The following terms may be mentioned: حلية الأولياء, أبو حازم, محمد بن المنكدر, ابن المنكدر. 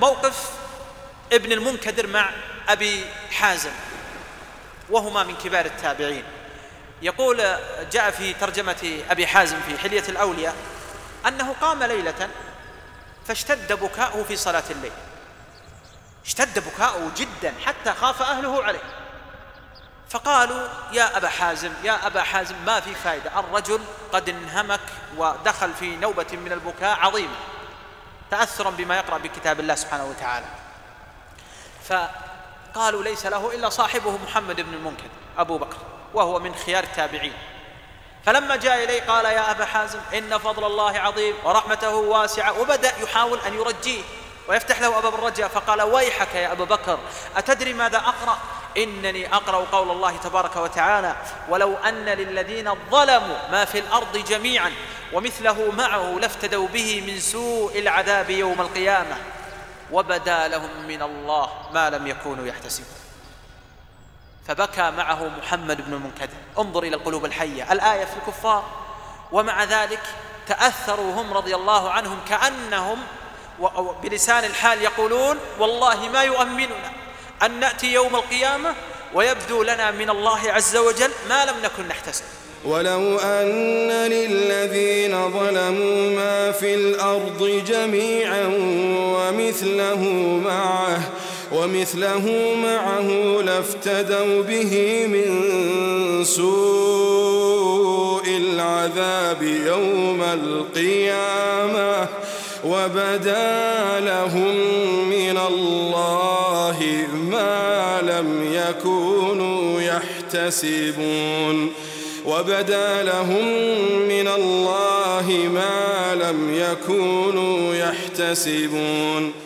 موقف ابن المنكدر مع أبي حازم وهما من كبار التابعين. يقول جاء في ترجمة أبي حازم في حلية الأولياء أنه قام ليلة فاشتد بكاؤه في صلاة الليل، اشتد بكاؤه جدا حتى خاف أهله عليه، فقالوا يا أبا حازم يا أبا حازم ما في فائدة، الرجل قد انهمك ودخل في نوبة من البكاء عظيمة تأثرا بما يقرأ بكتاب الله سبحانه وتعالى. فقالوا ليس له إلا صاحبه محمد بن المنكدر أبو بكر وهو من خيار التابعين. فلما جاء إليه قال يا أبا حازم إن فضل الله عظيم ورحمته واسعة، وبدأ يحاول أن يرجيه ويفتح له أبواب الرجاء. فقال ويحك يا أبا بكر أتدري ماذا أقرأ؟ إنني أقرأ قول الله تبارك وتعالى ولو أن للذين ظلموا ما في الأرض جميعا ومثله معه لافتدوا به من سوء العذاب يوم القيامة وبدا لهم من الله ما لم يكونوا يحتسبون. فبكى معه محمد بن المنكدر. انظر إلى القلوب الحية، الآية في الكفار ومع ذلك تأثروا هم رضي الله عنهم كأنهم بلسان الحال يقولون والله ما يؤمننا أن نأتي يوم القيامة ويبدو لنا من الله عز وجل ما لم نكن نحتسب. ولو أن للذين ظلموا ما في الأرض جميعا ومثله معه لافتدوا به من سوء العذاب يوم القيامة وبدا لهم من الله ما لم يكونوا يحتسبون